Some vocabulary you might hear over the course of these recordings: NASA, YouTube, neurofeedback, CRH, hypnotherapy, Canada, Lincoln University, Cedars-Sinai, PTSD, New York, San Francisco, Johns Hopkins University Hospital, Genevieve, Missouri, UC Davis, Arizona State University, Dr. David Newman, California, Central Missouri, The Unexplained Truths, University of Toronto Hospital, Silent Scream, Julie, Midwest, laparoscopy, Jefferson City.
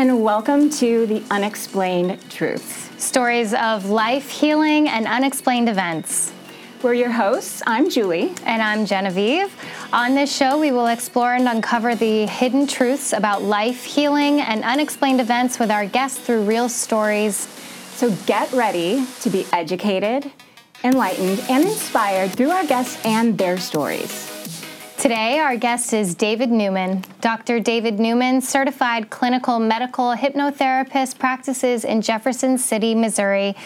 and welcome to The Unexplained Truths. Stories of life, healing, and unexplained events. We're your hosts. I'm Julie. And I'm Genevieve. On this show, we will explore and uncover the hidden truths about life, healing, and unexplained events with our guests through real stories. So get ready to be educated, enlightened, and inspired through our guests and their stories. Today, our guest is David Newman. Dr. David Newman, certified clinical medical hypnotherapist, practices in Jefferson City, Missouri,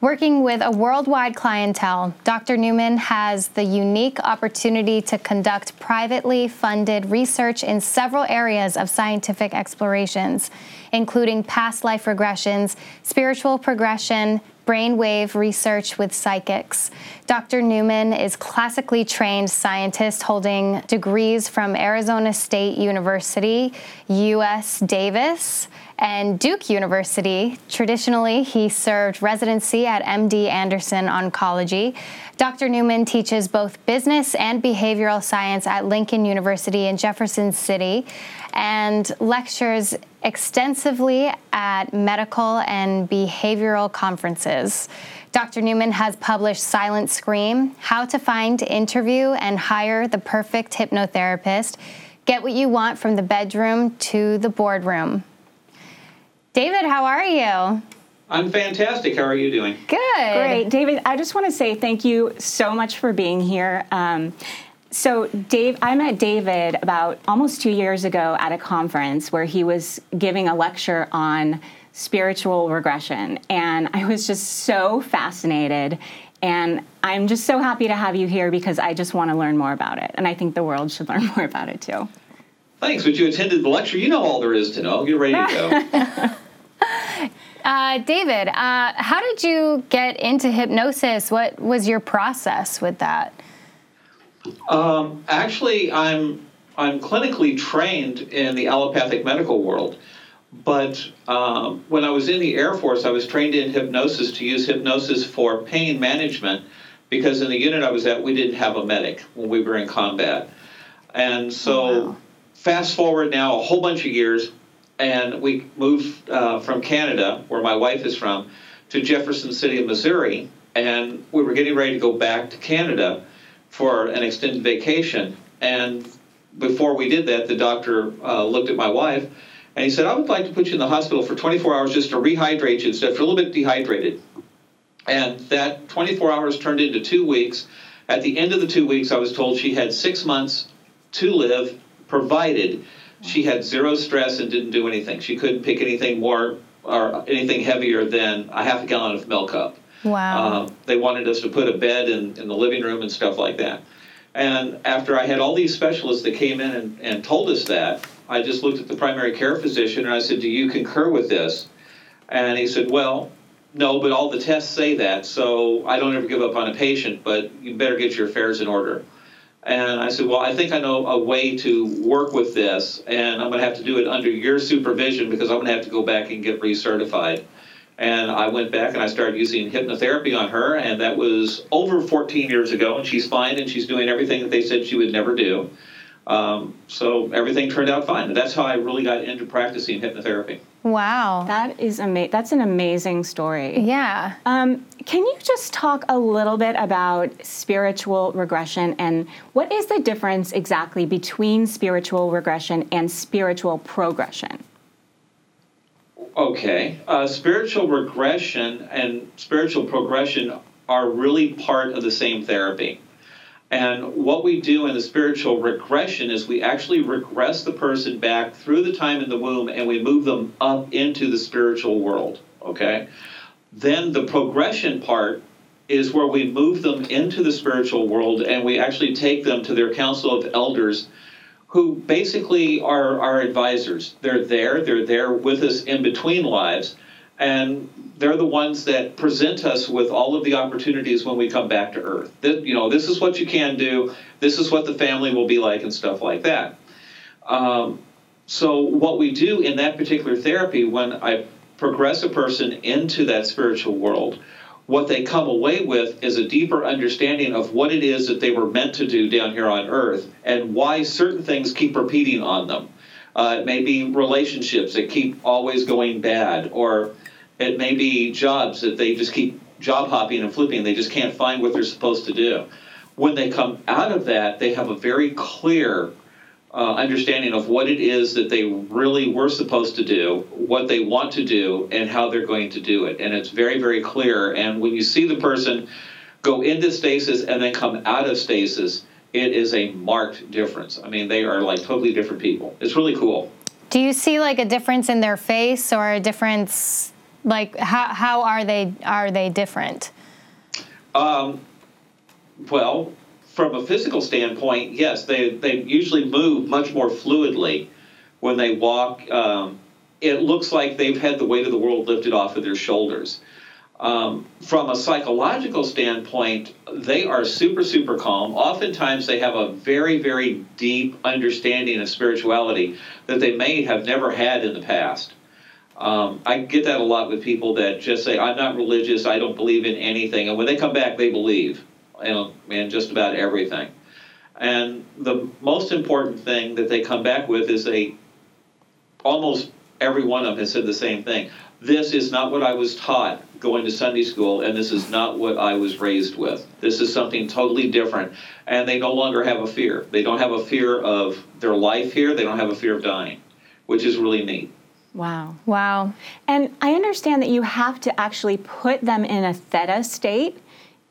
working with a worldwide clientele. Dr. Newman has the unique opportunity to conduct privately funded research in several areas of scientific explorations, including past life regressions, spiritual progression, brainwave research with psychics. Dr. Newman is classically trained scientist holding degrees from Arizona State University, UC Davis, and Duke University. Traditionally, he served residency at MD Anderson Oncology. Dr. Newman teaches both business and behavioral science at Lincoln University in Jefferson City and lectures extensively at medical and behavioral conferences. Dr. Newman has published Silent Scream, How to Find, Interview, and Hire the Perfect Hypnotherapist, Get What You Want from the Bedroom to the Boardroom. David, how are you? I'm fantastic. How are you doing? Good. Great. David, I just want to say thank you so much for being here. So, Dave, I met David about almost 2 years ago at a conference where he was giving a lecture on spiritual regression, and I was just so fascinated, and I'm just so happy to have you here because I just want to learn more about it, and I think the world should learn more about it, too. Thanks, but you attended the lecture. You know all there is to know. Get ready to go. David, how did you get into hypnosis? What was your process with that? Actually, I'm clinically trained in the allopathic medical world, but when I was in the Air Force, I was trained in hypnosis to use hypnosis for pain management because in the unit I was at, we didn't have a medic when we were in combat. And so fast forward now a whole bunch of years, and we moved from Canada, where my wife is from, to Jefferson City, Missouri, and we were getting ready to go back to Canada for an extended vacation. And before we did that, the doctor looked at my wife and he said, I would like to put you in the hospital for 24 hours just to rehydrate you instead of a little bit dehydrated. And that 24 hours turned into 2 weeks. At the end of the 2 weeks, I was told she had 6 months to live, provided she had zero stress and didn't do anything. She couldn't pick anything more or anything heavier than a half a gallon of milk up. Wow. They wanted us to put a bed in the living room and stuff like that. And after I had all these specialists that came in and told us that, I just looked at the primary care physician and I said, do you concur with this? And he said, well, no, but all the tests say that, so I don't ever give up on a patient, but you better get your affairs in order. And I said, well, I think I know a way to work with this, and I'm going to have to do it under your supervision because I'm going to have to go back and get recertified. And I went back and I started using hypnotherapy on her, and that was over 14 years ago, and she's fine, and she's doing everything that they said she would never do. So everything turned out fine. And that's how I really got into practicing hypnotherapy. Wow. That is that's an amazing story. Yeah. Can you just talk a little bit about spiritual regression, and what is the difference exactly between spiritual regression and spiritual progression? Okay. Spiritual regression and spiritual progression are really part of the same therapy. And what we do in the spiritual regression is we actually regress the person back through the time in the womb, and we move them up into the spiritual world, okay? Then the progression part is where we move them into the spiritual world, and we actually take them to their council of elders, who basically are our advisors. They're there with us in between lives, and they're the ones that present us with all of the opportunities when we come back to Earth. That, you know, this is what you can do, this is what the family will be like, and stuff like that. So what we do in that particular therapy, when I progress a person into that spiritual world, what they come away with is a deeper understanding of what it is that they were meant to do down here on Earth and why certain things keep repeating on them. It may be relationships that keep always going bad, or it may be jobs that they just keep job hopping and flipping. They just can't find what they're supposed to do. When they come out of that, they have a very clear understanding of what it is that they really were supposed to do, what they want to do, and how they're going to do it. And it's very, very clear. And when you see the person go into stasis and then come out of stasis, it is a marked difference. I mean, they are like totally different people. It's really cool. Do you see like a difference in their face or a difference, like how are they different? Well, from a physical standpoint, yes, they usually move much more fluidly when they walk. It looks like they've had the weight of the world lifted off of their shoulders. From a psychological standpoint, they are super, super calm. Oftentimes, they have a very, very deep understanding of spirituality that they may have never had in the past. I get that a lot with people that just say, I'm not religious, I don't believe in anything. And when they come back, they believe in just about everything. And the most important thing that they come back with is almost every one of them has said the same thing. This is not what I was taught going to Sunday school, and this is not what I was raised with. This is something totally different, and they no longer have a fear. They don't have a fear of their life here. They don't have a fear of dying, which is really neat. Wow. And I understand that you have to actually put them in a theta state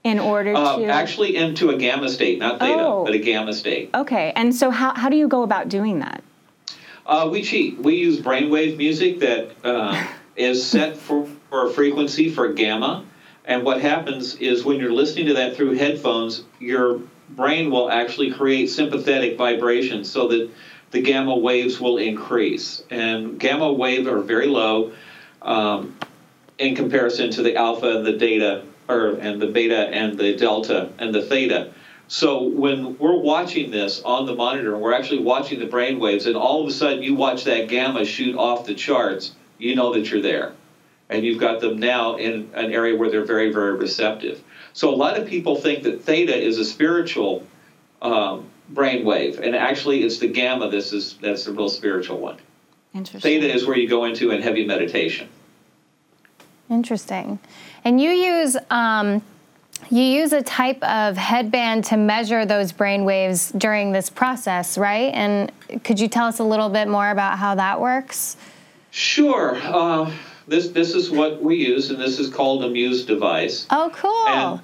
in order to... Actually into a gamma state, not theta, but a gamma state. Okay, and so how do you go about doing that? We cheat. We use brainwave music that... is set for a frequency for gamma. And what happens is when you're listening to that through headphones, your brain will actually create sympathetic vibrations so that the gamma waves will increase. And gamma waves are very low in comparison to the alpha and the delta, and the beta and the delta and the theta. So when we're watching this on the monitor, we're actually watching the brain waves, and all of a sudden you watch that gamma shoot off the charts, you know that you're there. And you've got them now in an area where they're very, very receptive. So a lot of people think that theta is a spiritual brainwave, and actually it's the gamma that's the real spiritual one. Interesting. Theta is where you go into in heavy meditation. Interesting. And you use a type of headband to measure those brainwaves during this process, right? And could you tell us a little bit more about how that works? Sure. This is what we use, and this is called a Muse device. Oh, cool.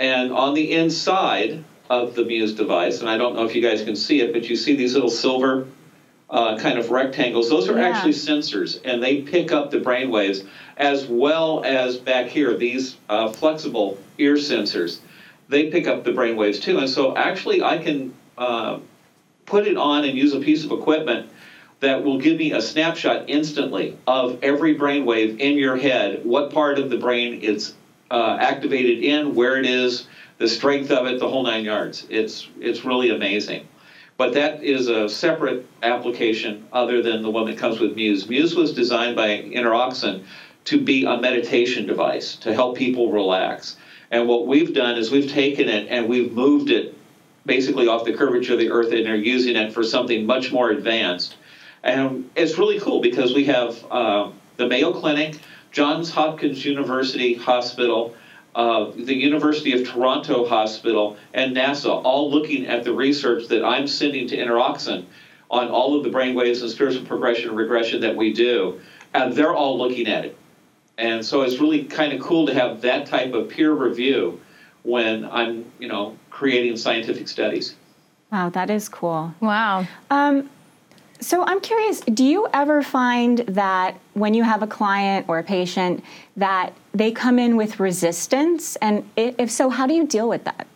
And on the inside of the Muse device, and I don't know if you guys can see it, but you see these little silver kind of rectangles. Those are actually sensors, and they pick up the brain waves, as well as back here, these flexible ear sensors. They pick up the brain waves, too. And so actually I can put it on and use a piece of equipment that will give me a snapshot instantly of every brainwave in your head, what part of the brain it's activated in, where it is, the strength of it, the whole nine yards. It's really amazing. But that is a separate application other than the one that comes with Muse. Muse was designed by Interaxon to be a meditation device to help people relax. And what we've done is we've taken it and we've moved it basically off the curvature of the earth, and are using it for something much more advanced. And it's really cool because we have the Mayo Clinic, Johns Hopkins University Hospital, the University of Toronto Hospital, and NASA all looking at the research that I'm sending to Interaxon on all of the brainwaves and spiritual progression and regression that we do. And they're all looking at it. And so it's really kind of cool to have that type of peer review when I'm, creating scientific studies. Wow, that is cool. Wow. So I'm curious, do you ever find that when you have a client or a patient that they come in with resistance? And if so, how do you deal with that?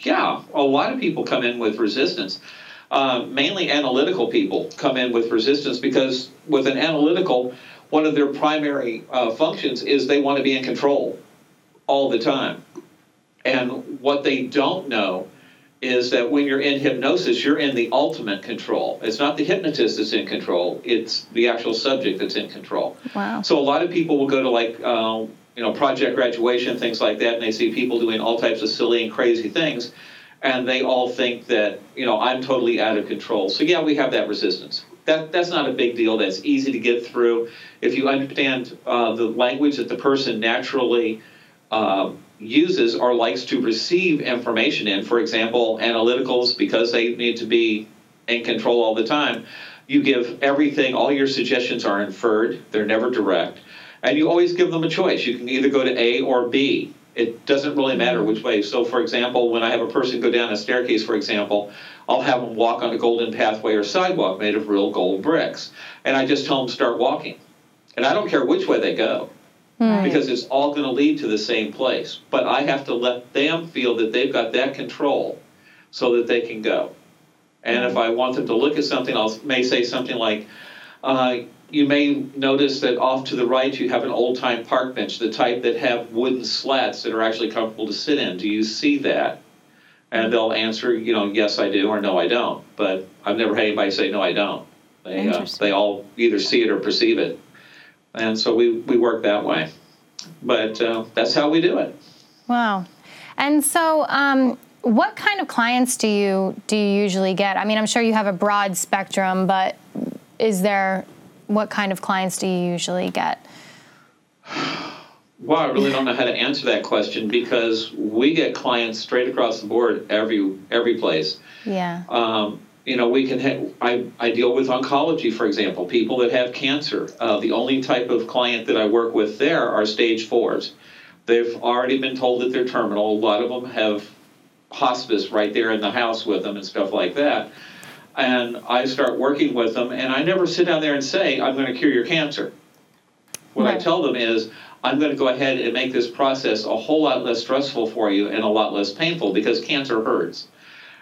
Yeah, a lot of people come in with resistance. Mainly analytical people come in with resistance because with an analytical, one of their primary functions is they want to be in control all the time. And what they don't know is that when you're in hypnosis, you're in the ultimate control. It's not the hypnotist that's in control. It's the actual subject that's in control. Wow. So a lot of people will go to project graduation, things like that, and they see people doing all types of silly and crazy things. and they all think that, you know, I'm totally out of control. So yeah, we have that resistance. That's not a big deal. That's easy to get through. If you understand the language that the person naturally uses or likes to receive information in, for example, analyticals, because they need to be in control all the time, you give everything, all your suggestions are inferred, they're never direct, and you always give them a choice. You can either go to A or B. It doesn't really matter which way. So, for example, when I have a person go down a staircase, for example, I'll have them walk on a golden pathway or sidewalk made of real gold bricks, and I just tell them start walking. And I don't care which way they go, right, because it's all going to lead to the same place. But I have to let them feel that they've got that control so that they can go. And if I want them to look at something, I may say something like, you may notice that off to the right you have an old-time park bench, the type that have wooden slats that are actually comfortable to sit in. Do you see that? And they'll answer, you know, yes, I do, or no, I don't. But I've never had anybody say, no, I don't. They all either see it or perceive it. And so we work that way. But that's how we do it. Wow. And so... what kind of clients do you usually get? I mean, I'm sure you have a broad spectrum, but what kind of clients do you usually get? Well, I really don't know how to answer that question because we get clients straight across the board every place. Yeah. You know, we can I deal with oncology, for example, people that have cancer. The only type of client that I work with there are stage 4s. They've already been told that they're terminal. A lot of them have hospice right there in the house with them and stuff like that. And I start working with them, and I never sit down there and say, I'm going to cure your cancer. What right. I tell them is, I'm going to go ahead and make this process a whole lot less stressful for you and a lot less painful because cancer hurts.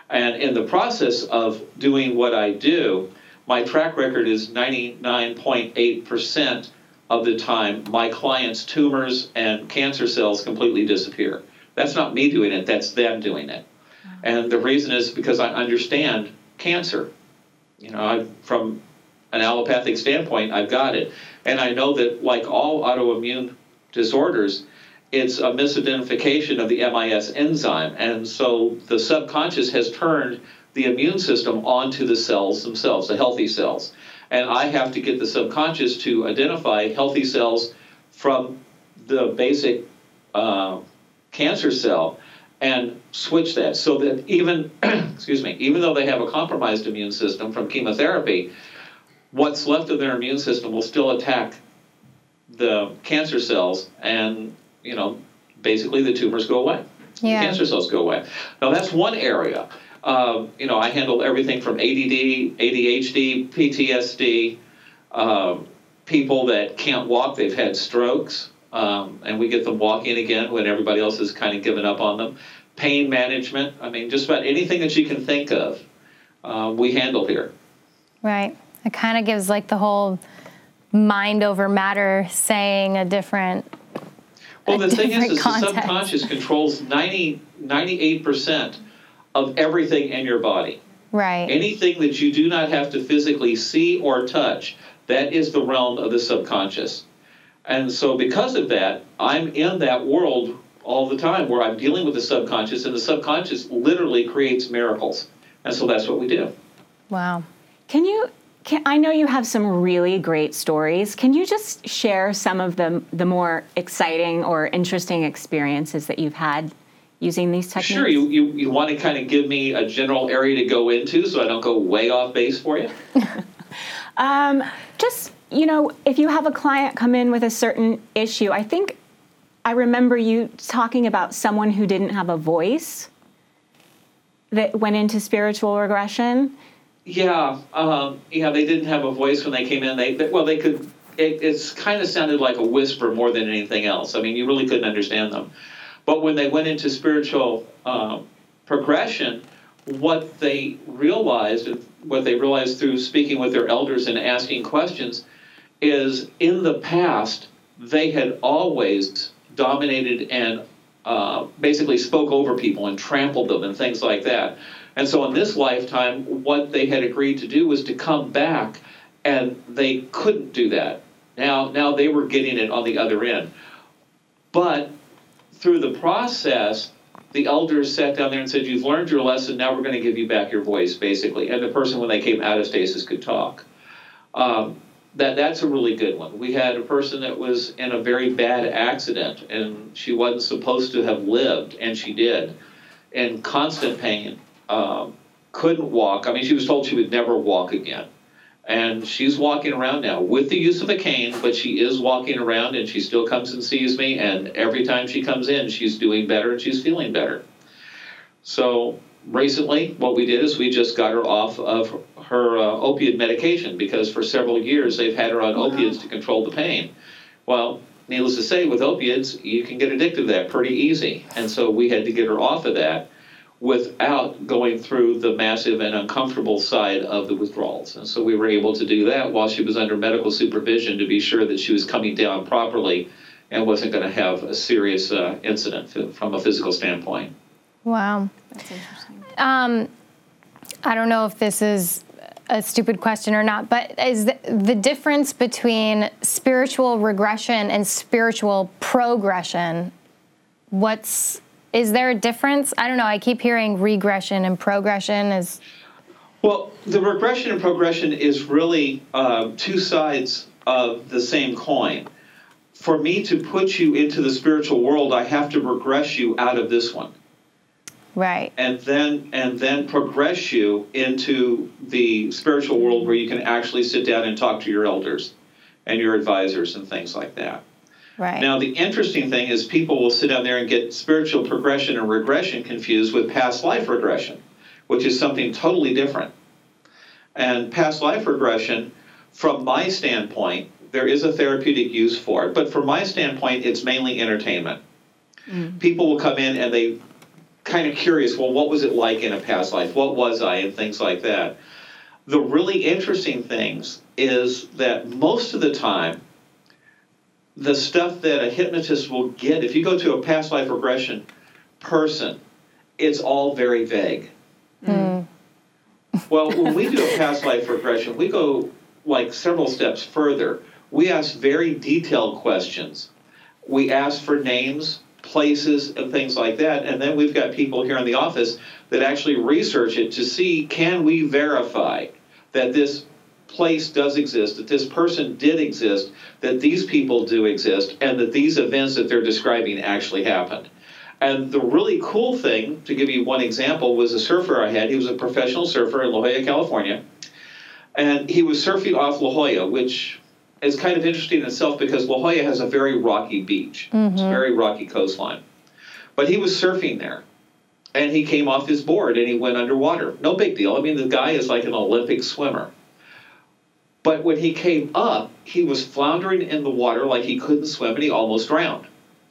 And in the process of doing what I do, my track record is 99.8% of the time my clients' tumors and cancer cells completely disappear. That's not me doing it, that's them doing it. And the reason is because I understand cancer. You know, from an allopathic standpoint, I've got it. And I know that like all autoimmune disorders, it's a misidentification of the MIS enzyme. And so the subconscious has turned the immune system onto the cells themselves, the healthy cells. And I have to get the subconscious to identify healthy cells from the basic cancer cell and switch that so that even, even though they have a compromised immune system from chemotherapy, what's left of their immune system will still attack the cancer cells and, you know, basically the tumors go away. Yeah. The cancer cells go away. Now that's one area. You know, I handle everything from ADD, ADHD, PTSD, people that can't walk, they've had strokes. And we get them walking again when everybody else has kind of given up on them. Pain management, I mean, just about anything that you can think of, we handle here. Right. It kind of gives like the whole mind over matter saying a different Well, the thing is the subconscious controls 98% of everything in your body. Right. Anything that you do not have to physically see or touch, that is the realm of the subconscious. And so because of that, I'm in that world all the time where I'm dealing with the subconscious, and the subconscious literally creates miracles. And so that's what we do. Wow. I know you have some really great stories. Can you just share some of the more exciting or interesting experiences that you've had using these techniques? Sure. You want to kind of give me a general area to go into so I don't go way off base for you? You know, if you have a client come in with a certain issue, I think I remember you talking about someone who didn't have a voice that went into spiritual regression. Yeah, they didn't have a voice when they came in. It's kind of sounded like a whisper more than anything else. I mean, you really couldn't understand them. But when they went into spiritual progression, what they realized through speaking with their elders and asking questions is in the past, they had always dominated and basically spoke over people and trampled them and things like that. And so in this lifetime, what they had agreed to do was to come back, and they couldn't do that. Now they were getting it on the other end. But through the process, the elders sat down there and said, you've learned your lesson, now we're going to give you back your voice, basically. And the person, when they came out of stasis, could talk. That's a really good one. We had a person that was in a very bad accident, and she wasn't supposed to have lived, and she did, in constant pain, couldn't walk. I mean, she was told she would never walk again. And she's walking around now with the use of a cane, but she is walking around, and she still comes and sees me, and every time she comes in, she's doing better and she's feeling better. So recently, what we did is we just got her off of her opiate medication, because for several years they've had her on opiates to control the pain. Well, needless to say, with opiates, you can get addicted to that pretty easy. And so we had to get her off of that without going through the massive and uncomfortable side of the withdrawals. And so we were able to do that while she was under medical supervision to be sure that she was coming down properly and wasn't going to have a serious incident from a physical standpoint. Wow. That's interesting. I don't know if this is a stupid question or not, but is the difference between spiritual regression and spiritual progression, is there a difference? I don't know. I keep hearing regression and progression is... Well, the regression and progression is really two sides of the same coin. For me to put you into the spiritual world, I have to regress you out of this one. Right. And then progress you into the spiritual world where you can actually sit down and talk to your elders and your advisors and things like that. Right. Now, the interesting thing is people will sit down there and get spiritual progression and regression confused with past life regression, which is something totally different. And past life regression, from my standpoint, there is a therapeutic use for it. But from my standpoint, it's mainly entertainment. Mm. People will come in and they kind of curious, well, what was it like in a past life? What was I? And things like that. The really interesting things is that most of the time, the stuff that a hypnotist will get, if you go to a past life regression person, it's all very vague. Mm. Well, when we do a past life regression, we go like several steps further. We ask very detailed questions. We ask for names, places, and things like that. And then we've got people here in the office that actually research it to see, can we verify that this place does exist, that this person did exist, that these people do exist, and that these events that they're describing actually happened. And the really cool thing, to give you one example, was a surfer I had. He was a professional surfer in La Jolla, California, and he was surfing off La Jolla, which is kind of interesting in itself because La Jolla has a very rocky beach. Mm-hmm. It's a very rocky coastline. But he was surfing there, and he came off his board, and he went underwater. No big deal. I mean, the guy is like an Olympic swimmer. But when he came up, he was floundering in the water like he couldn't swim, and he almost drowned.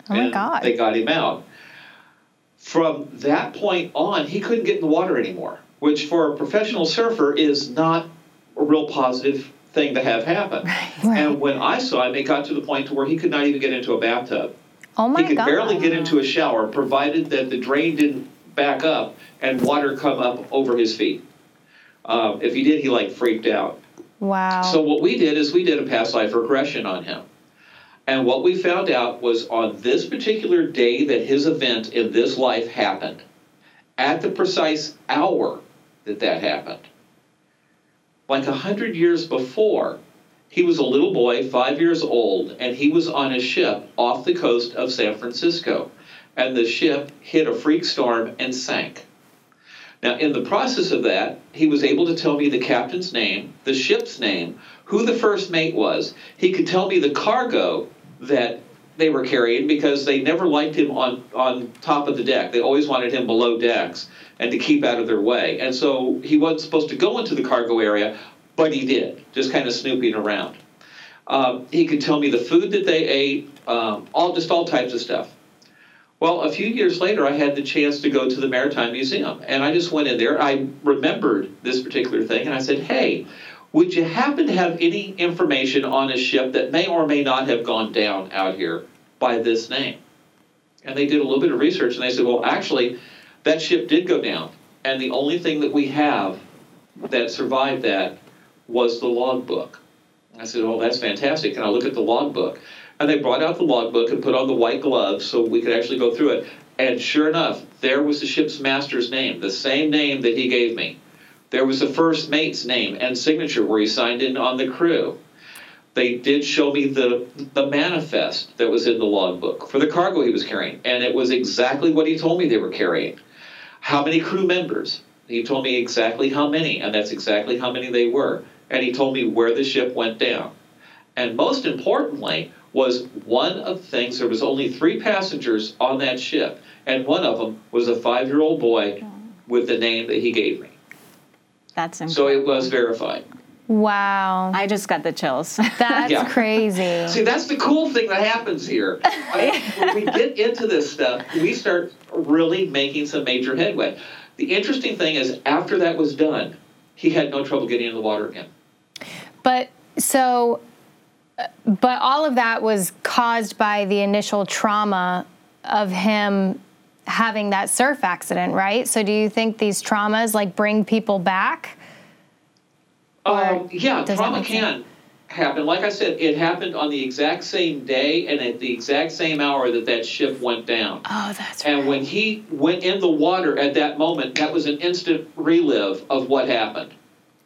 Oh, my God. They got him out. From that point on, he couldn't get in the water anymore, which for a professional surfer is not a real positive thing to have happen. Right. And when I saw him, it got to the point to where he could not even get into a bathtub. Oh, my God. He could barely get into a shower, provided that the drain didn't back up and water come up over his feet. If he did, he, freaked out. Wow. So what we did is we did a past life regression on him. And what we found out was on this particular day that his event in this life happened, at the precise hour that happened, like 100 years before, he was a little boy, 5 years old, and he was on a ship off the coast of San Francisco. And the ship hit a freak storm and sank. Now, in the process of that, he was able to tell me the captain's name, the ship's name, who the first mate was. He could tell me the cargo that they were carrying because they never liked him on top of the deck. They always wanted him below decks and to keep out of their way. And so he wasn't supposed to go into the cargo area, but he did, just kind of snooping around. He could tell me the food that they ate, all types of stuff. Well, a few years later, I had the chance to go to the Maritime Museum, and I just went in there. I remembered this particular thing, and I said, hey, would you happen to have any information on a ship that may or may not have gone down out here by this name? And they did a little bit of research, and they said, well, actually, that ship did go down, and the only thing that we have that survived that was the logbook. I said, oh, that's fantastic. Can I look at the logbook? And they brought out the logbook and put on the white gloves so we could actually go through it. And sure enough, there was the ship's master's name, the same name that he gave me. There was the first mate's name and signature where he signed in on the crew. They did show me the manifest that was in the logbook for the cargo he was carrying, and it was exactly what he told me they were carrying. How many crew members? He told me exactly how many, and that's exactly how many they were. And he told me where the ship went down. And most importantly was one of the things, there was only 3 passengers on that ship, and one of them was a 5-year-old boy with the name that he gave me. That's incredible. So it was verified. Wow. I just got the chills. That's crazy. See, that's the cool thing that happens here. When we get into this stuff, we start really making some major headway. The interesting thing is, after that was done, he had no trouble getting in the water again. But all of that was caused by the initial trauma of him having that surf accident, right? So do you think these traumas, like, bring people back? Trauma can happen. Like I said, it happened on the exact same day and at the exact same hour that ship went down. Oh, that's right. And when he went in the water at that moment, that was an instant relive of what happened.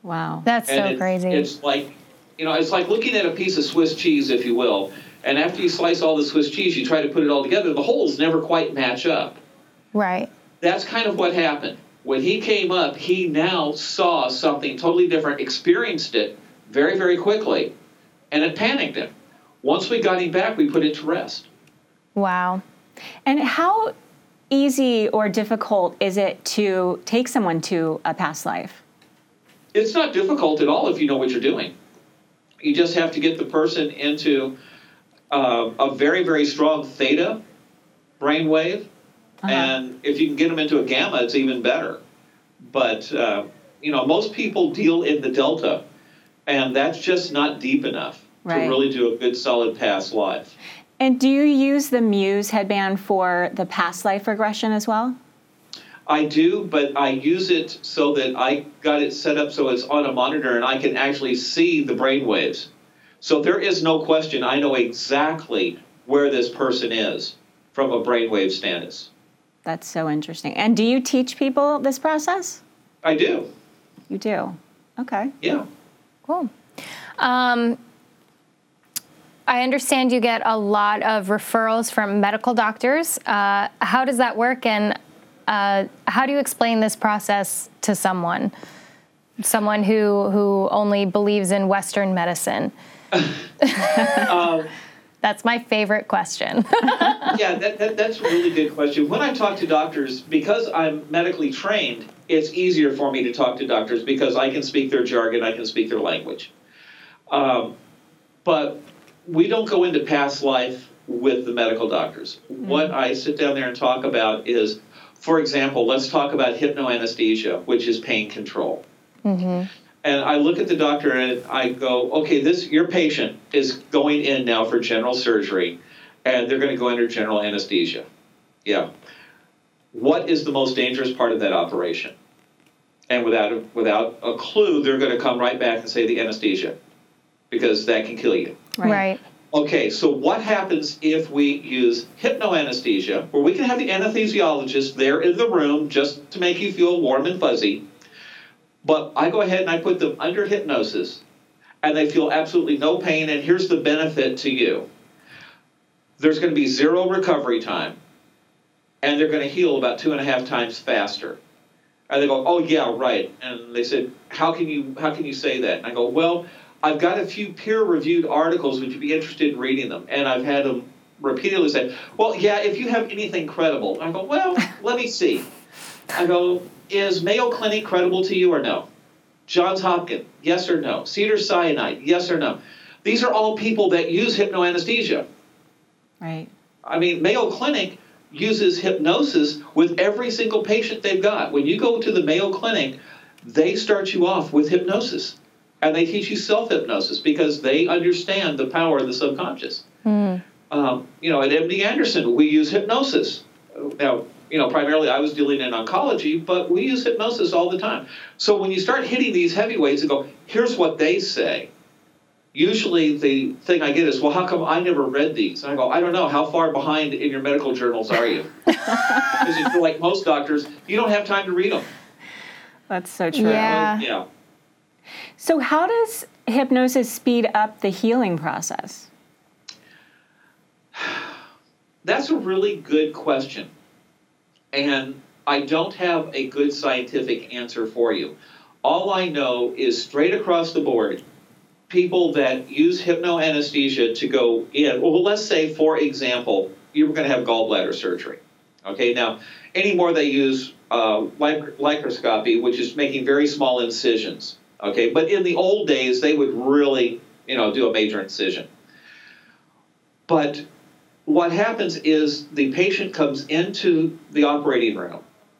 Wow. That's crazy. It's like, it's like looking at a piece of Swiss cheese, if you will. And after you slice all the Swiss cheese, you try to put it all together. The holes never quite match up. Right. That's kind of what happened. When he came up, he now saw something totally different, experienced it very, very quickly, and it panicked him. Once we got him back, we put it to rest. Wow. And how easy or difficult is it to take someone to a past life? It's not difficult at all if you know what you're doing. You just have to get the person into a very, very strong theta brainwave. Uh-huh. And if you can get them into a gamma, it's even better. But, most people deal in the delta, and that's just not deep enough to really do a good, solid past life. And do you use the Muse headband for the past life regression as well? I do, but I use it so that I got it set up so it's on a monitor and I can actually see the brainwaves. So there is no question I know exactly where this person is from a brainwave status. That's so interesting. And do you teach people this process? I do. You do? Okay. Yeah. Cool. I understand you get a lot of referrals from medical doctors. How does that work, and how do you explain this process to someone who only believes in Western medicine? That's my favorite question. Yeah, that's a really good question. When I talk to doctors, because I'm medically trained, it's easier for me to talk to doctors because I can speak their jargon, I can speak their language. But we don't go into past life with the medical doctors. Mm-hmm. What I sit down there and talk about is, for example, let's talk about hypnoanesthesia, which is pain control. Mm-hmm. And I look at the doctor and I go, okay, your patient is going in now for general surgery, and they're going to go under general anesthesia. Yeah. What is the most dangerous part of that operation? And without a clue, they're going to come right back and say the anesthesia, because that can kill you. Right. Okay, so what happens if we use hypnoanesthesia, where we can have the anesthesiologist there in the room just to make you feel warm and fuzzy, but I go ahead and I put them under hypnosis, and they feel absolutely no pain, and here's the benefit to you. There's going to be 0 recovery time, and they're going to heal about 2.5 times faster. And they go, oh, yeah, right. And they said, how can you say that? And I go, well, I've got a few peer-reviewed articles. Would you be interested in reading them? And I've had them repeatedly say, well, yeah, if you have anything credible. And I go, well, let me see. I go, is Mayo Clinic credible to you or no? Johns Hopkins, yes or no? Cedars-Sinai, yes or no? These are all people that use hypnoanesthesia. Right. I mean, Mayo Clinic uses hypnosis with every single patient they've got. When you go to the Mayo Clinic, they start you off with hypnosis, and they teach you self-hypnosis because they understand the power of the subconscious. Mm. At MD Anderson, we use hypnosis. Now, primarily I was dealing in oncology, but we use hypnosis all the time. So when you start hitting these heavyweights and go, here's what they say, usually the thing I get is, well, how come I never read these? And I go, I don't know. How far behind in your medical journals are you? Because you feel like most doctors, you don't have time to read them. That's so true. Yeah. Yeah. So how does hypnosis speed up the healing process? That's a really good question. And I don't have a good scientific answer for you. All I know is straight across the board, people that use hypnoanesthesia to go in, well, let's say, for example, you were going to have gallbladder surgery. Okay, now, anymore they use laparoscopy, which is making very small incisions. Okay, but in the old days, they would really, do a major incision. But what happens is the patient comes into the operating room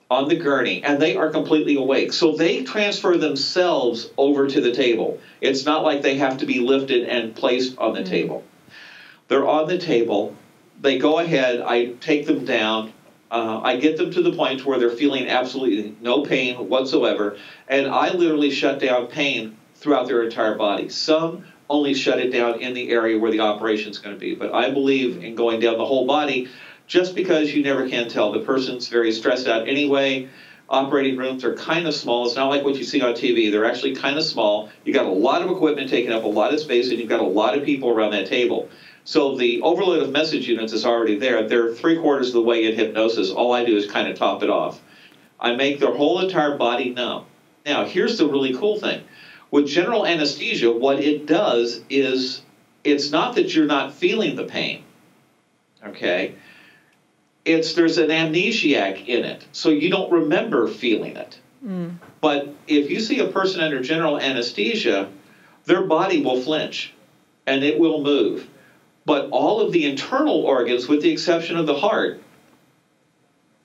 on the gurney, and they are completely awake. So they transfer themselves over to the table. It's not like they have to be lifted and placed on the table. They're on the table. They go ahead. I take them down. I get them to the point where they're feeling absolutely no pain whatsoever, and I literally shut down pain throughout their entire body. Some only shut it down in the area where the operation's going to be, but I believe in going down the whole body just because you never can tell. The person's very stressed out anyway. Operating rooms are kind of small. It's not like what you see on TV. They're actually kind of small. You got a lot of equipment taking up a lot of space, and you've got a lot of people around that table. So the overload of message units is already there. They're 3/4 of the way in hypnosis. All I do is kind of top it off. I make their whole entire body numb. Now, here's the really cool thing. With general anesthesia, what it does is it's not that you're not feeling the pain, okay? There's an amnesiac in it, so you don't remember feeling it. Mm. But if you see a person under general anesthesia, their body will flinch and it will move. But all of the internal organs, with the exception of the heart,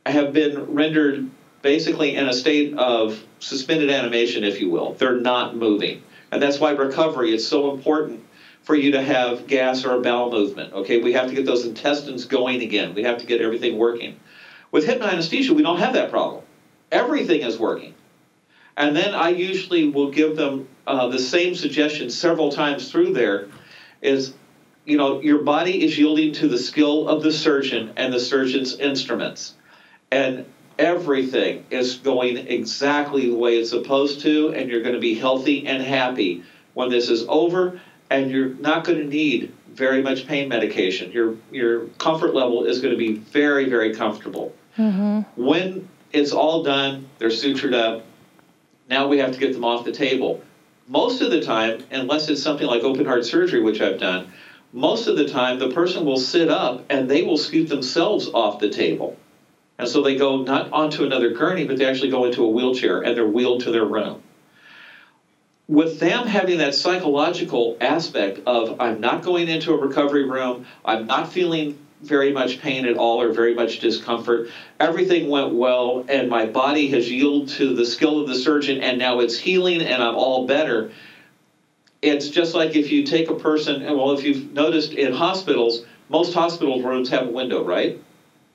have been rendered basically in a state of suspended animation, if you will. They're not moving. And that's why recovery is so important for you to have gas or a bowel movement. Okay, we have to get those intestines going again. We have to get everything working. With hypnoanesthesia, we don't have that problem. Everything is working. And then I usually will give them the same suggestion several times through there is, your body is yielding to the skill of the surgeon and the surgeon's instruments. And everything is going exactly the way it's supposed to, and you're going to be healthy and happy when this is over, and you're not going to need very much pain medication. Your comfort level is going to be very, very comfortable. Mm-hmm. When it's all done, they're sutured up. Now we have to get them off the table. Most of the time, unless it's something like open heart surgery, which I've done, most of the time, the person will sit up and they will scoot themselves off the table. And so they go not onto another gurney, but they actually go into a wheelchair and they're wheeled to their room. With them having that psychological aspect of, I'm not going into a recovery room, I'm not feeling very much pain at all or very much discomfort, everything went well and my body has yielded to the skill of the surgeon and now it's healing and I'm all better. It's just like if you take a person, if you've noticed in hospitals, most hospital rooms have a window, right?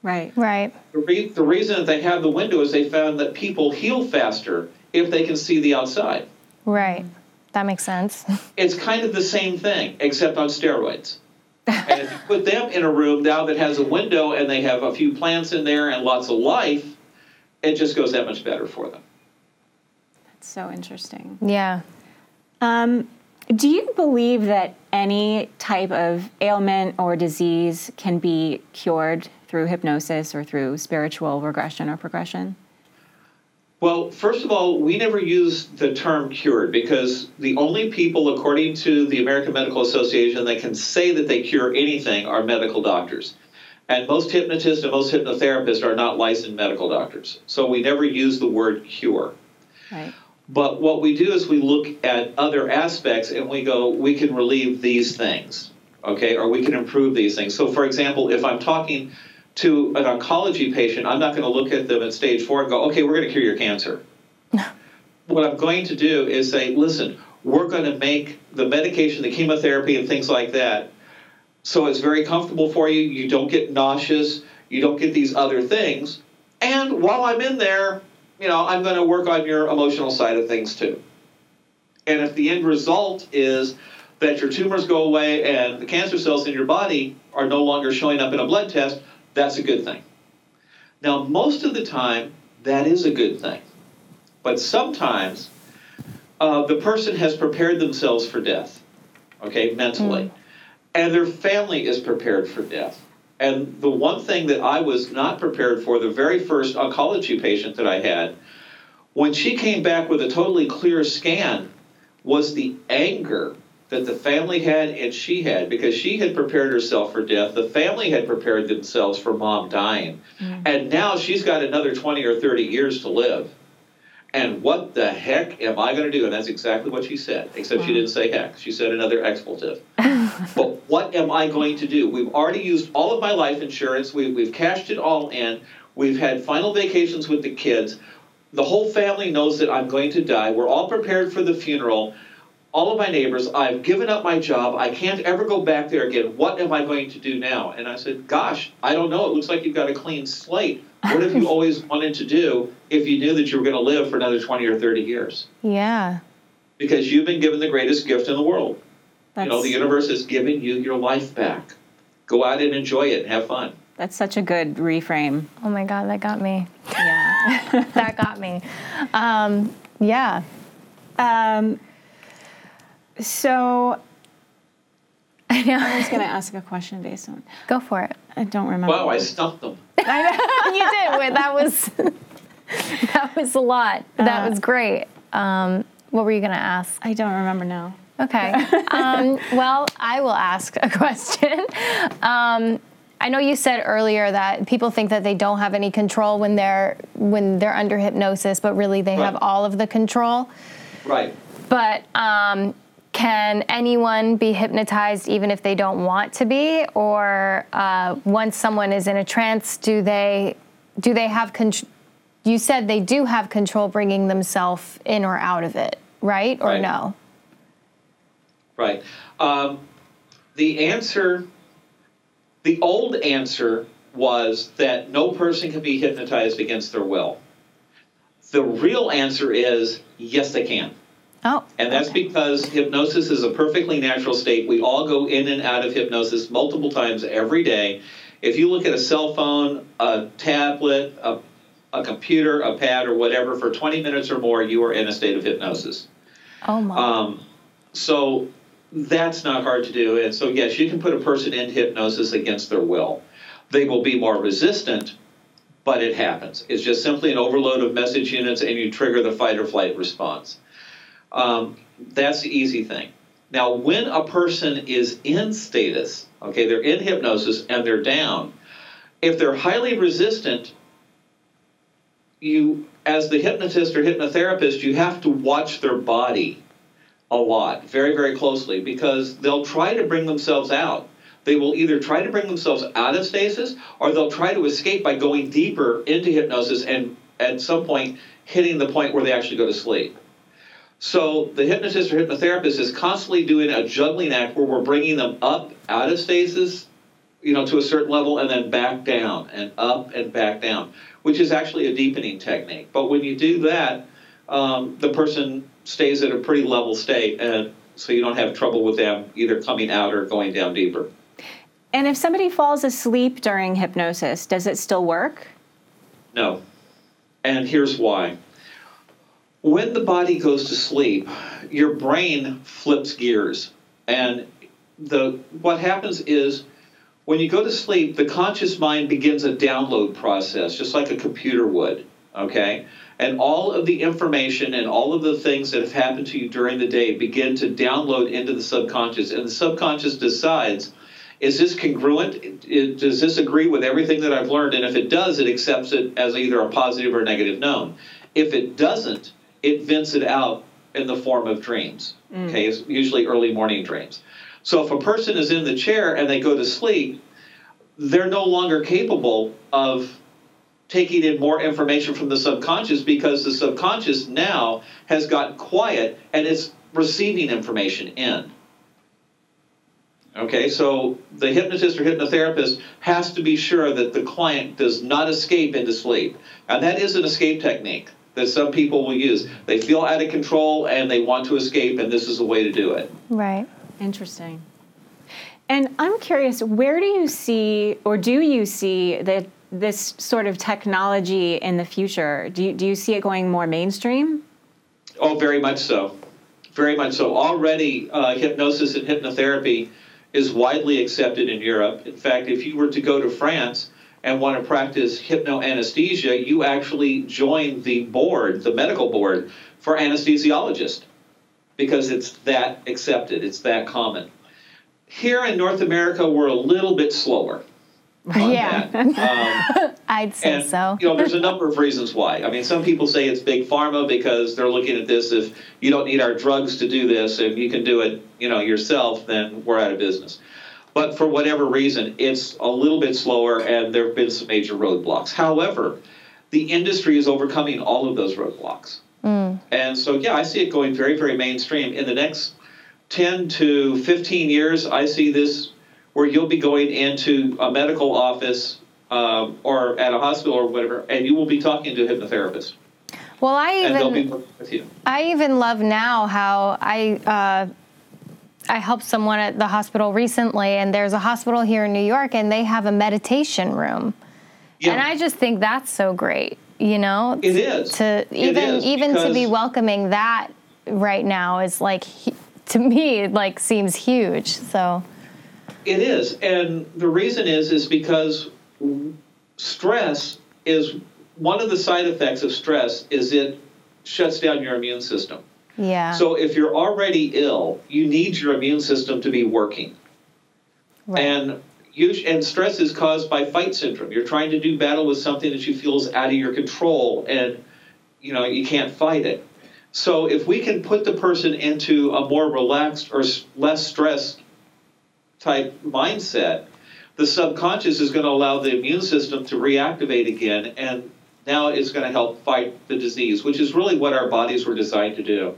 Right. The reason that they have the window is they found that people heal faster if they can see the outside. Right. That makes sense. It's kind of the same thing, except on steroids. And if you put them in a room now that has a window and they have a few plants in there and lots of life, it just goes that much better for them. That's so interesting. Yeah. Do you believe that any type of ailment or disease can be cured through hypnosis or through spiritual regression or progression? Well, first of all, we never use the term cured because the only people, according to the American Medical Association, that can say that they cure anything are medical doctors. And most hypnotists and most hypnotherapists are not licensed medical doctors. So we never use the word cure. Right. But what we do is we look at other aspects and we go, we can relieve these things, okay, or we can improve these things. So, for example, if I'm talking to an oncology patient, I'm not going to look at them at stage 4 and go, okay, we're going to cure your cancer. What I'm going to do is say, listen, we're going to make the medication, the chemotherapy and things like that, so it's very comfortable for you. You don't get nauseous. You don't get these other things. And while I'm in there, I'm going to work on your emotional side of things too. And if the end result is that your tumors go away and the cancer cells in your body are no longer showing up in a blood test, that's a good thing. Now, most of the time, that is a good thing. But sometimes the person has prepared themselves for death, okay, mentally. And their family is prepared for death. And the one thing that I was not prepared for, the very first oncology patient that I had, when she came back with a totally clear scan, was the anger that the family had and she had, because she had prepared herself for death. The family had prepared themselves for mom dying. And now she's got another 20 or 30 years to live. And what the heck am I going to do? And that's exactly what she said, except she didn't say heck. She said another expletive. But what am I going to do? We've already used all of my life insurance. We've cashed it all in. We've had final vacations with the kids. The whole family knows that I'm going to die. We're all prepared for the funeral. All of my neighbors, I've given up my job. I can't ever go back there again. What am I going to do now? And I said, gosh, I don't know. It looks like you've got a clean slate. What have you always wanted to do if you knew that you were going to live for another 20 or 30 years? Yeah. Because you've been given the greatest gift in the world. That's... the universe is giving you your life back. Go out and enjoy it and have fun. That's such a good reframe. Oh, my God, that got me. Yeah. That got me. Yeah. So, I know I was going to ask a question based on... Go for it. I don't remember. Wow, I stumped them. I know, you did. Well, that was a lot. That was great. What were you going to ask? I don't remember now. Okay. Well, I will ask a question. I know you said earlier that people think that they don't have any control when they're under hypnosis, but really they have all of the control. Right. But can anyone be hypnotized even if they don't want to be? Or once someone is in a trance, do they have control? You said they do have control bringing themselves in or out of it, right? Or no? Right. The answer, the old answer was that no person can be hypnotized against their will. The real answer is yes, they can. Oh, and that's because hypnosis is a perfectly natural state. We all go in and out of hypnosis multiple times every day. If you look at a cell phone, a tablet, a computer, a pad, or whatever, for 20 minutes or more, you are in a state of hypnosis. Oh, my. So that's not hard to do. And so, yes, you can put a person in hypnosis against their will. They will be more resistant, but it happens. It's just simply an overload of message units, and you trigger the fight or flight response. That's the easy thing. Now, when a person is in status, okay, they're in hypnosis and they're down, if they're highly resistant, you, as the hypnotist or hypnotherapist, you have to watch their body a lot, very, very closely, because they'll try to bring themselves out. They will either try to bring themselves out of stasis or they'll try to escape by going deeper into hypnosis and at some point hitting the point where they actually go to sleep. So the hypnotist or hypnotherapist is constantly doing a juggling act where we're bringing them up out of stasis, to a certain level and then back down and up and back down, which is actually a deepening technique. But when you do that, the person stays at a pretty level state, and so you don't have trouble with them either coming out or going down deeper. And if somebody falls asleep during hypnosis, does it still work? No. And here's why. When the body goes to sleep, your brain flips gears. And what happens is when you go to sleep, the conscious mind begins a download process, just like a computer would, okay? And all of the information and all of the things that have happened to you during the day begin to download into the subconscious. And the subconscious decides, is this congruent? Does this agree with everything that I've learned? And if it does, it accepts it as either a positive or a negative known. If it doesn't, it vents it out in the form of dreams, okay? It's usually early morning dreams. So if a person is in the chair and they go to sleep, they're no longer capable of taking in more information from the subconscious because the subconscious now has gotten quiet and it's receiving information in. Okay, so the hypnotist or hypnotherapist has to be sure that the client does not escape into sleep. And that is an escape technique that some people will use. They feel out of control and they want to escape, and this is a way to do it. Right. Interesting. And I'm curious, where do you see, or do you see that this sort of technology in the future? Do you see it going more mainstream? Oh, very much so. Very much so. Already, hypnosis and hypnotherapy is widely accepted in Europe. In fact, if you were to go to France and want to practice hypnoanesthesia, you actually join the board, the medical board, for anesthesiologists, because it's that accepted, it's that common. Here in North America, we're a little bit slower on that. I'd say and, so. You know, there's a number of reasons why. I mean, some people say it's big pharma because they're looking at this. If you don't need our drugs to do this, if you can do it, you know, yourself, then we're out of business. But for whatever reason, it's a little bit slower, and there have been some major roadblocks. However, the industry is overcoming all of those roadblocks. Mm. And so, yeah, I see it going very, very mainstream. In the next 10 to 15 years, I see this where you'll be going into a medical office or at a hospital or whatever, and you will be talking to a hypnotherapist. Well, they'll be working with you. I even love now how I helped someone at the hospital recently, and there's a hospital here in New York, and they have a meditation room. Yeah. And I just think that's so great, you know? It is. Even to be welcoming that right now is, like, to me, it, like, seems huge, so. It is, and the reason is because stress is, one of the side effects of stress is it shuts down your immune system. Yeah. So if you're already ill, you need your immune system to be working. Right. And stress is caused by fight syndrome. You're trying to do battle with something that you feel is out of your control, and you know you can't fight it. So if we can put the person into a more relaxed or less stressed type mindset, the subconscious is going to allow the immune system to reactivate again, and now it's going to help fight the disease, which is really what our bodies were designed to do.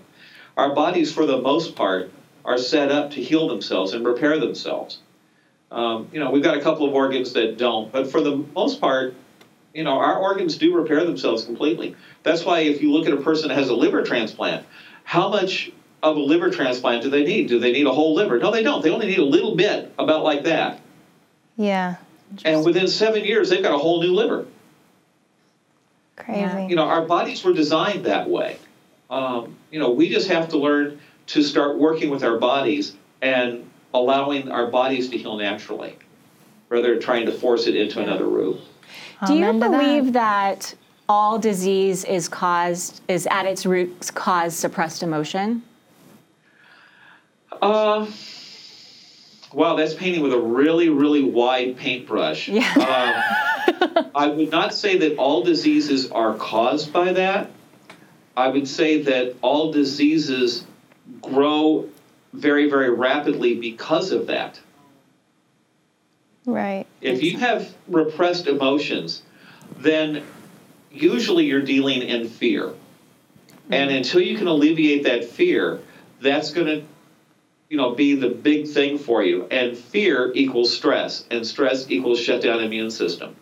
Our bodies, for the most part, are set up to heal themselves and repair themselves. You know, we've got a couple of organs that don't, but for the most part, you know, our organs do repair themselves completely. That's why if you look at a person that has a liver transplant, how much of a liver transplant do they need? Do they need a whole liver? No, they don't. They only need a little bit, about like that. Yeah. And within 7 years, they've got a whole new liver. Crazy. Yeah. You know, our bodies were designed that way. You know, we just have to learn to start working with our bodies and allowing our bodies to heal naturally, rather than trying to force it into another route. Do you believe that all disease is at its roots caused suppressed emotion? Wow, that's painting with a really, really wide paintbrush. Yeah. I would not say that all diseases are caused by that. I would say that all diseases grow very, very rapidly because of that. Right. If you have repressed emotions, then usually you're dealing in fear. Mm-hmm. And until you can alleviate that fear, that's going to, you know, be the big thing for you. And fear equals stress, and stress equals shut down immune system,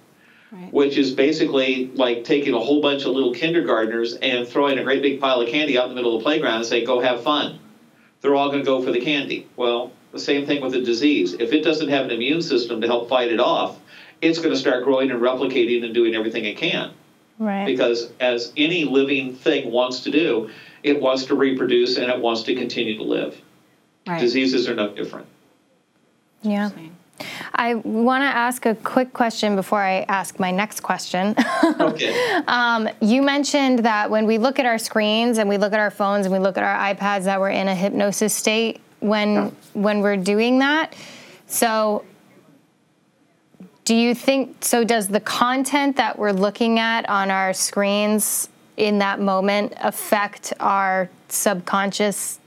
right, which is basically like taking a whole bunch of little kindergartners and throwing a great big pile of candy out in the middle of the playground and say, go have fun. They're all going to go for the candy. Well, the same thing with a disease. If it doesn't have an immune system to help fight it off, it's going to start growing and replicating and doing everything it can. Right. Because as any living thing wants to do, it wants to reproduce and it wants to continue to live. Right. Diseases are no different. Yeah. I want to ask a quick question before I ask my next question. Okay. You mentioned that when we look at our screens and we look at our phones and we look at our iPads that we're in a hypnosis state when we're doing that. So do you think, so does the content that we're looking at on our screens in that moment affect our subconscious?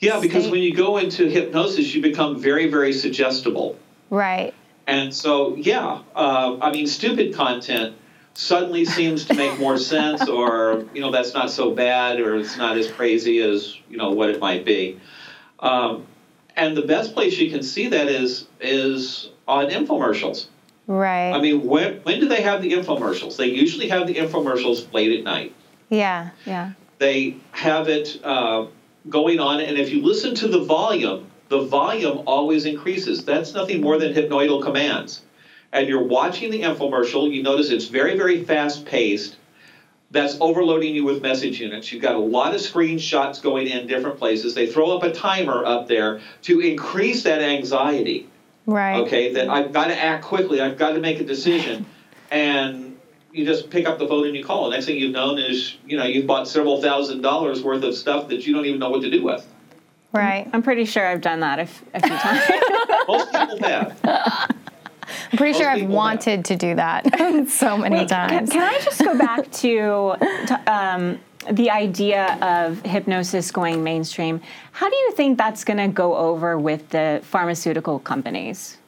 Yeah, because when you go into hypnosis, you become very, very suggestible. Right. And so, yeah, I mean, stupid content suddenly seems to make more sense, or, you know, that's not so bad, or it's not as crazy as, you know, what it might be. And the best place you can see that is on infomercials. Right. I mean, when do they have the infomercials? They usually have the infomercials late at night. Yeah, yeah. They have it going on, and if you listen to the volume always increases. That's nothing more than hypnoidal commands. And you're watching the infomercial, you notice it's very, very fast-paced. That's overloading you with message units. You've got a lot of screenshots going in different places. They throw up a timer up there to increase that anxiety. Right. Okay, that I've got to act quickly. I've got to make a decision. And you just pick up the phone and you call. The next thing you've known is, you know, you've bought several $1,000s worth of stuff that you don't even know what to do with. Right. I'm pretty sure I've done that a few times. Most people have. I'm pretty sure I've wanted to do that so many times. Can I just go back to the idea of hypnosis going mainstream? How do you think that's going to go over with the pharmaceutical companies?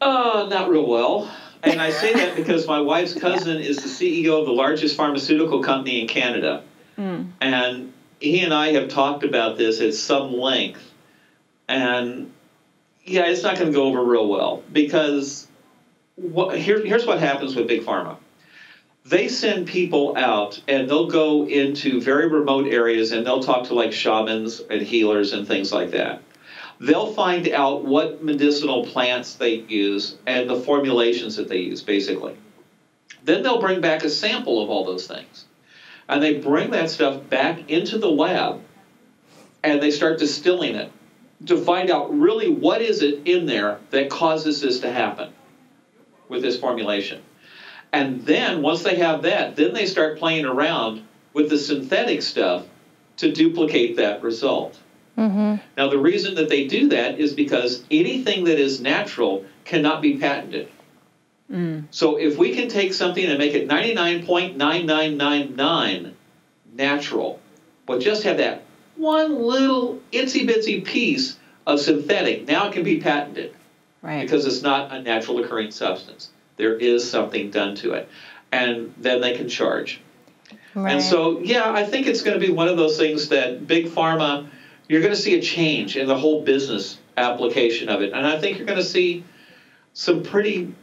Not real well. And I say that because my wife's cousin is the CEO of the largest pharmaceutical company in Canada. Mm. And he and I have talked about this at some length. And yeah, it's not going to go over real well because here's what happens with Big Pharma. They send people out and they'll go into very remote areas and they'll talk to like shamans and healers and things like that. They'll find out what medicinal plants they use and the formulations that they use, basically. Then they'll bring back a sample of all those things. And they bring that stuff back into the lab and they start distilling it to find out really what is it in there that causes this to happen with this formulation. And then once they have that, then they start playing around with the synthetic stuff to duplicate that result. Mm-hmm. Now, the reason that they do that is because anything that is natural cannot be patented. Mm. So if we can take something and make it 99.9999 natural, but just have that one little itsy-bitsy piece of synthetic, now it can be patented. Right. Because it's not a natural occurring substance. There is something done to it. And then they can charge. Right. And so, yeah, I think it's going to be one of those things that Big Pharma, you're going to see a change in the whole business application of it. And I think you're going to see some pretty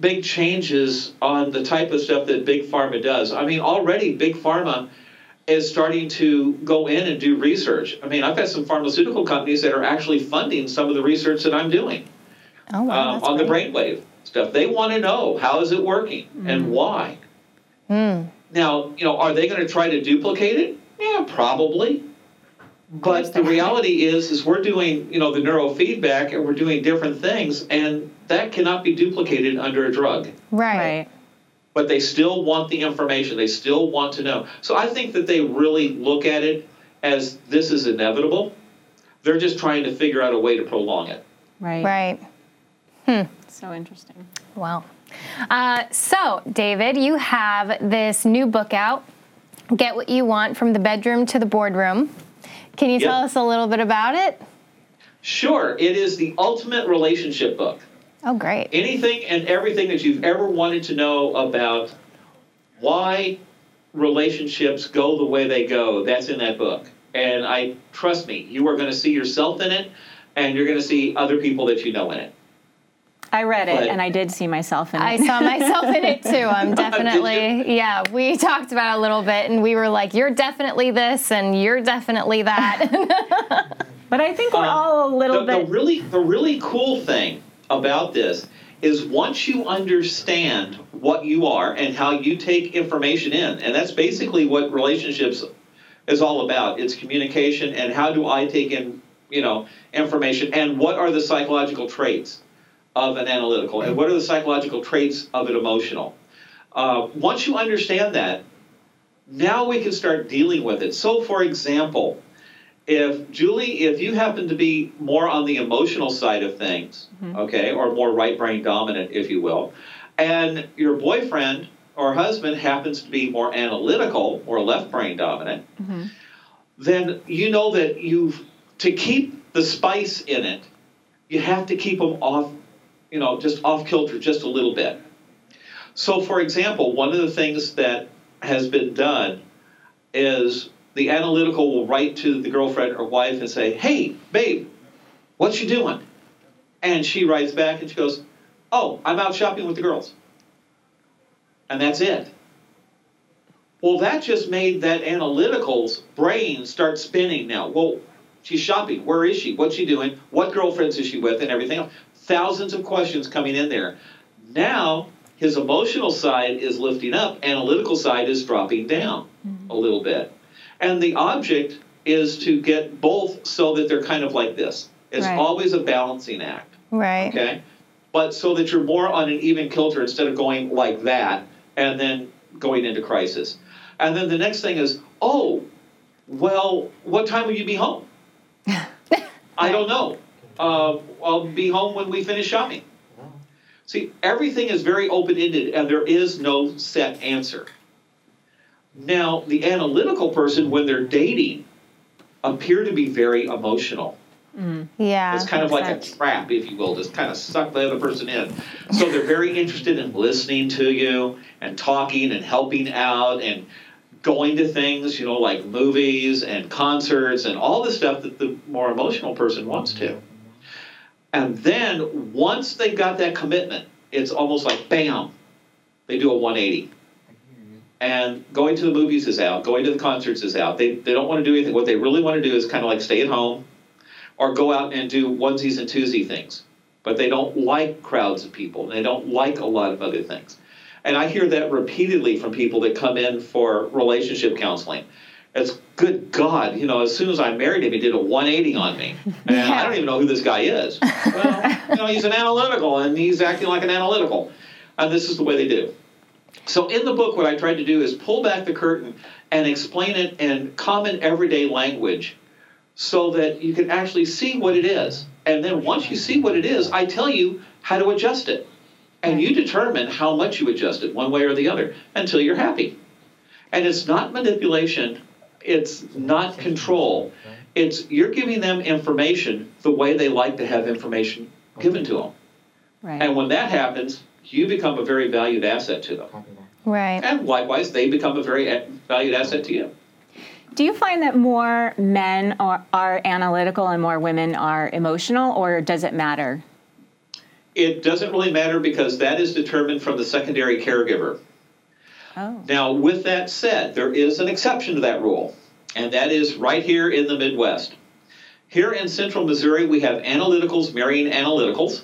big changes on the type of stuff that Big Pharma does. I mean, already Big Pharma is starting to go in and do research. I mean, I've got some pharmaceutical companies that are actually funding some of the research that I'm doing. Oh, wow, on the brainwave stuff. They want to know, how is it working and why? Mm. Now, you know, are they going to try to duplicate it? Yeah, probably. But the reality is we're doing, you know, the neurofeedback and we're doing different things, and that cannot be duplicated under a drug. Right. But they still want the information. They still want to know. So I think that they really look at it as this is inevitable. They're just trying to figure out a way to prolong it. Right. So interesting. Wow. So, David, you have this new book out, Get What You Want from the Bedroom to the Boardroom. Can you tell us a little bit about it? Sure. It is the ultimate relationship book. Oh, great. Anything and everything that you've ever wanted to know about why relationships go the way they go, that's in that book. And I trust me, you are going to see yourself in it, and you're going to see other people that you know in it. I read it, and I did see myself in it. I saw myself in it, too. I'm definitely, yeah, we talked about it a little bit, and we were like, you're definitely this, and you're definitely that. But I think we're all a little bit. The really cool thing about this is once you understand what you are and how you take information in, and that's basically what relationships is all about. It's communication, and how do I take in, you know, information, and what are the psychological traits of an analytical, and what are the psychological traits of an emotional? Once you understand that, now we can start dealing with it. So, for example, if you happen to be more on the emotional side of things, okay, or more right brain dominant, if you will, and your boyfriend or husband happens to be more analytical or left brain dominant, then you know that to keep the spice in it, you have to keep them off, you know, just off kilter just a little bit. So, for example, one of the things that has been done is the analytical will write to the girlfriend or wife and say, hey, babe, what you doing? And she writes back and she goes, oh, I'm out shopping with the girls. And that's it. Well, that just made that analytical's brain start spinning now. Well, she's shopping. Where is she? What's she doing? What girlfriends is she with? And everything else. Thousands of questions coming in there. Now, his emotional side is lifting up. Analytical side is dropping down a little bit. And the object is to get both so that they're kind of like this. It's always a balancing act. Right. Okay? But so that you're more on an even kilter instead of going like that and then going into crisis. And then the next thing is, oh, well, what time will you be home? I don't know. I'll be home when we finish shopping. See, everything is very open-ended, and there is no set answer. Now, the analytical person, when they're dating, appear to be very emotional. Yeah. It's kind of like a trap, if you will, just kind of suck the other person in. So they're very interested in listening to you and talking and helping out and going to things, you know, like movies and concerts and all the stuff that the more emotional person wants to. And then once they've got that commitment, it's almost like, bam, they do a 180. And going to the movies is out. Going to the concerts is out. They don't want to do anything. What they really want to do is kind of like stay at home or go out and do onesies and twosies things. But they don't like crowds of people. They don't like a lot of other things. And I hear that repeatedly from people that come in for relationship counseling. It's, good God, you know, as soon as I married him, he did a 180 on me. And yeah. I don't even know who this guy is. Well, you know, he's an analytical, and he's acting like an analytical. And this is the way they do. So in the book, what I tried to do is pull back the curtain and explain it in common everyday language so that you can actually see what it is. And then once you see what it is, I tell you how to adjust it. And you determine how much you adjust it one way or the other until you're happy. And it's not manipulation. It's not control. It's you're giving them information the way they like to have information given to them. Right. And when that happens, you become a very valued asset to them. Right. And likewise, they become a very valued asset to you. Do you find that more men are analytical and more women are emotional, or does it matter? It doesn't really matter because that is determined from the secondary caregiver. Oh. Now, with that said, there is an exception to that rule, and that is right here in the Midwest. Here in Central Missouri, we have analyticals marrying analyticals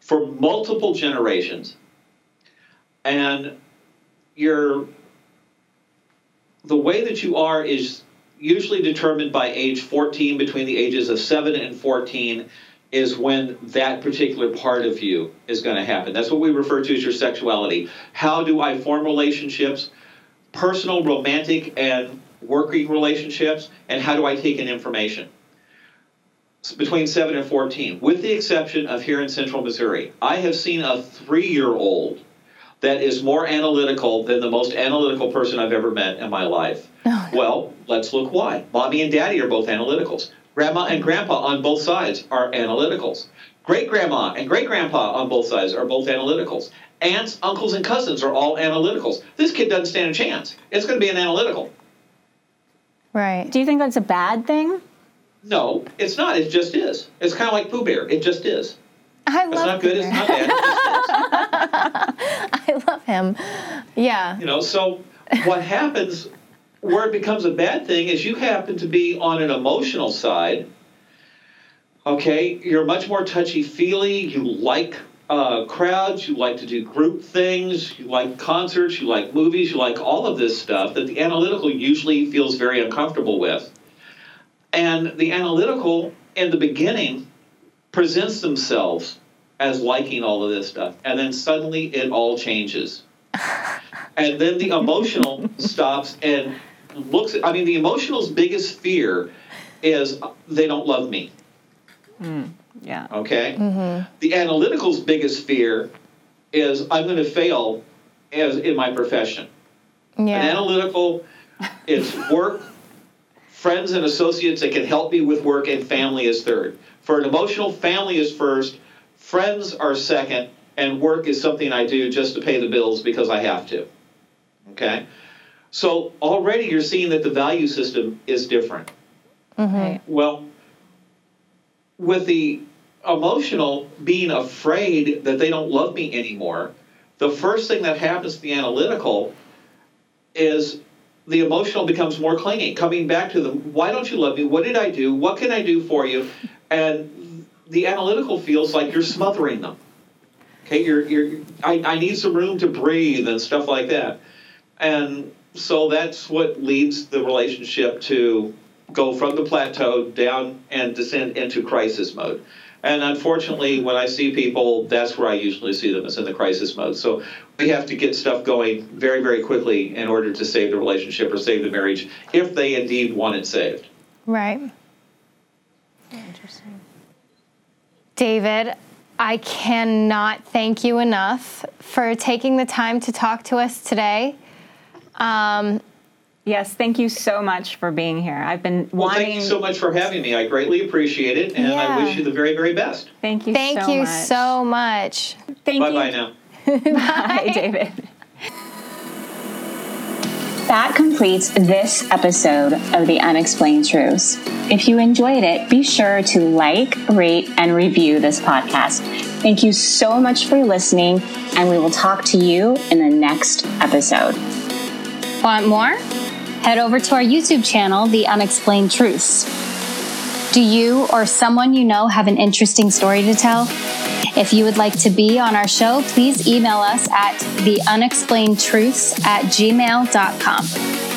for multiple generations. And the way that you are is usually determined by age 14. Between the ages of 7 and 14 is when that particular part of you is going to happen. That's what we refer to as your sexuality. How do I form relationships, personal, romantic, and working relationships, and how do I take in information? It's between 7 and 14, with the exception of here in Central Missouri. I have seen a 3-year-old that is more analytical than the most analytical person I've ever met in my life. Oh. Well, let's look why. Mommy and Daddy are both analyticals. Grandma and Grandpa on both sides are analyticals. Great-grandma and great-grandpa on both sides are both analyticals. Aunts, uncles, and cousins are all analyticals. This kid doesn't stand a chance. It's going to be an analytical. Right. Do you think that's a bad thing? No, it's not. It just is. It's kind of like Pooh Bear. It just is. It's not good. It's not bad. I love him. Yeah. You know, so what happens... Where it becomes a bad thing is you happen to be on an emotional side, okay? You're much more touchy-feely. You like crowds. You like to do group things. You like concerts. You like movies. You like all of this stuff that the analytical usually feels very uncomfortable with. And the analytical, in the beginning, presents themselves as liking all of this stuff. And then suddenly it all changes. And then the emotional stops and looks at, I mean, the emotional's biggest fear is they don't love me. Yeah. Okay? Mm-hmm. The analytical's biggest fear is I'm going to fail in my profession. Yeah. An analytical, it's work, friends and associates that can help me with work, and family is third. For an emotional, family is first, friends are second, and work is something I do just to pay the bills because I have to. Okay? So already you're seeing that the value system is different. Mm-hmm. Well, with the emotional being afraid that they don't love me anymore, the first thing that happens to the analytical is the emotional becomes more clinging, coming back to them. Why don't you love me? What did I do? What can I do for you? And the analytical feels like you're smothering them. Okay, I need some room to breathe and stuff like that. And so that's what leads the relationship to go from the plateau down and descend into crisis mode. And unfortunately, when I see people, that's where I usually see them, is in the crisis mode. So we have to get stuff going very, very quickly in order to save the relationship or save the marriage, if they indeed want it saved. Right. Interesting. David, I cannot thank you enough for taking the time to talk to us today. Yes, thank you so much for being here. I've been wanting... Well, thank you so much for having me. I greatly appreciate it, and I wish you the very, very best. Thank you so much. Thank you so much. Bye-bye now. Bye, David. That completes this episode of The Unexplained Truths. If you enjoyed it, be sure to like, rate, and review this podcast. Thank you so much for listening, and we will talk to you in the next episode. Want more? Head over to our YouTube channel, The Unexplained Truths. Do you or someone you know have an interesting story to tell? If you would like to be on our show, please email us at theunexplainedtruths@gmail.com.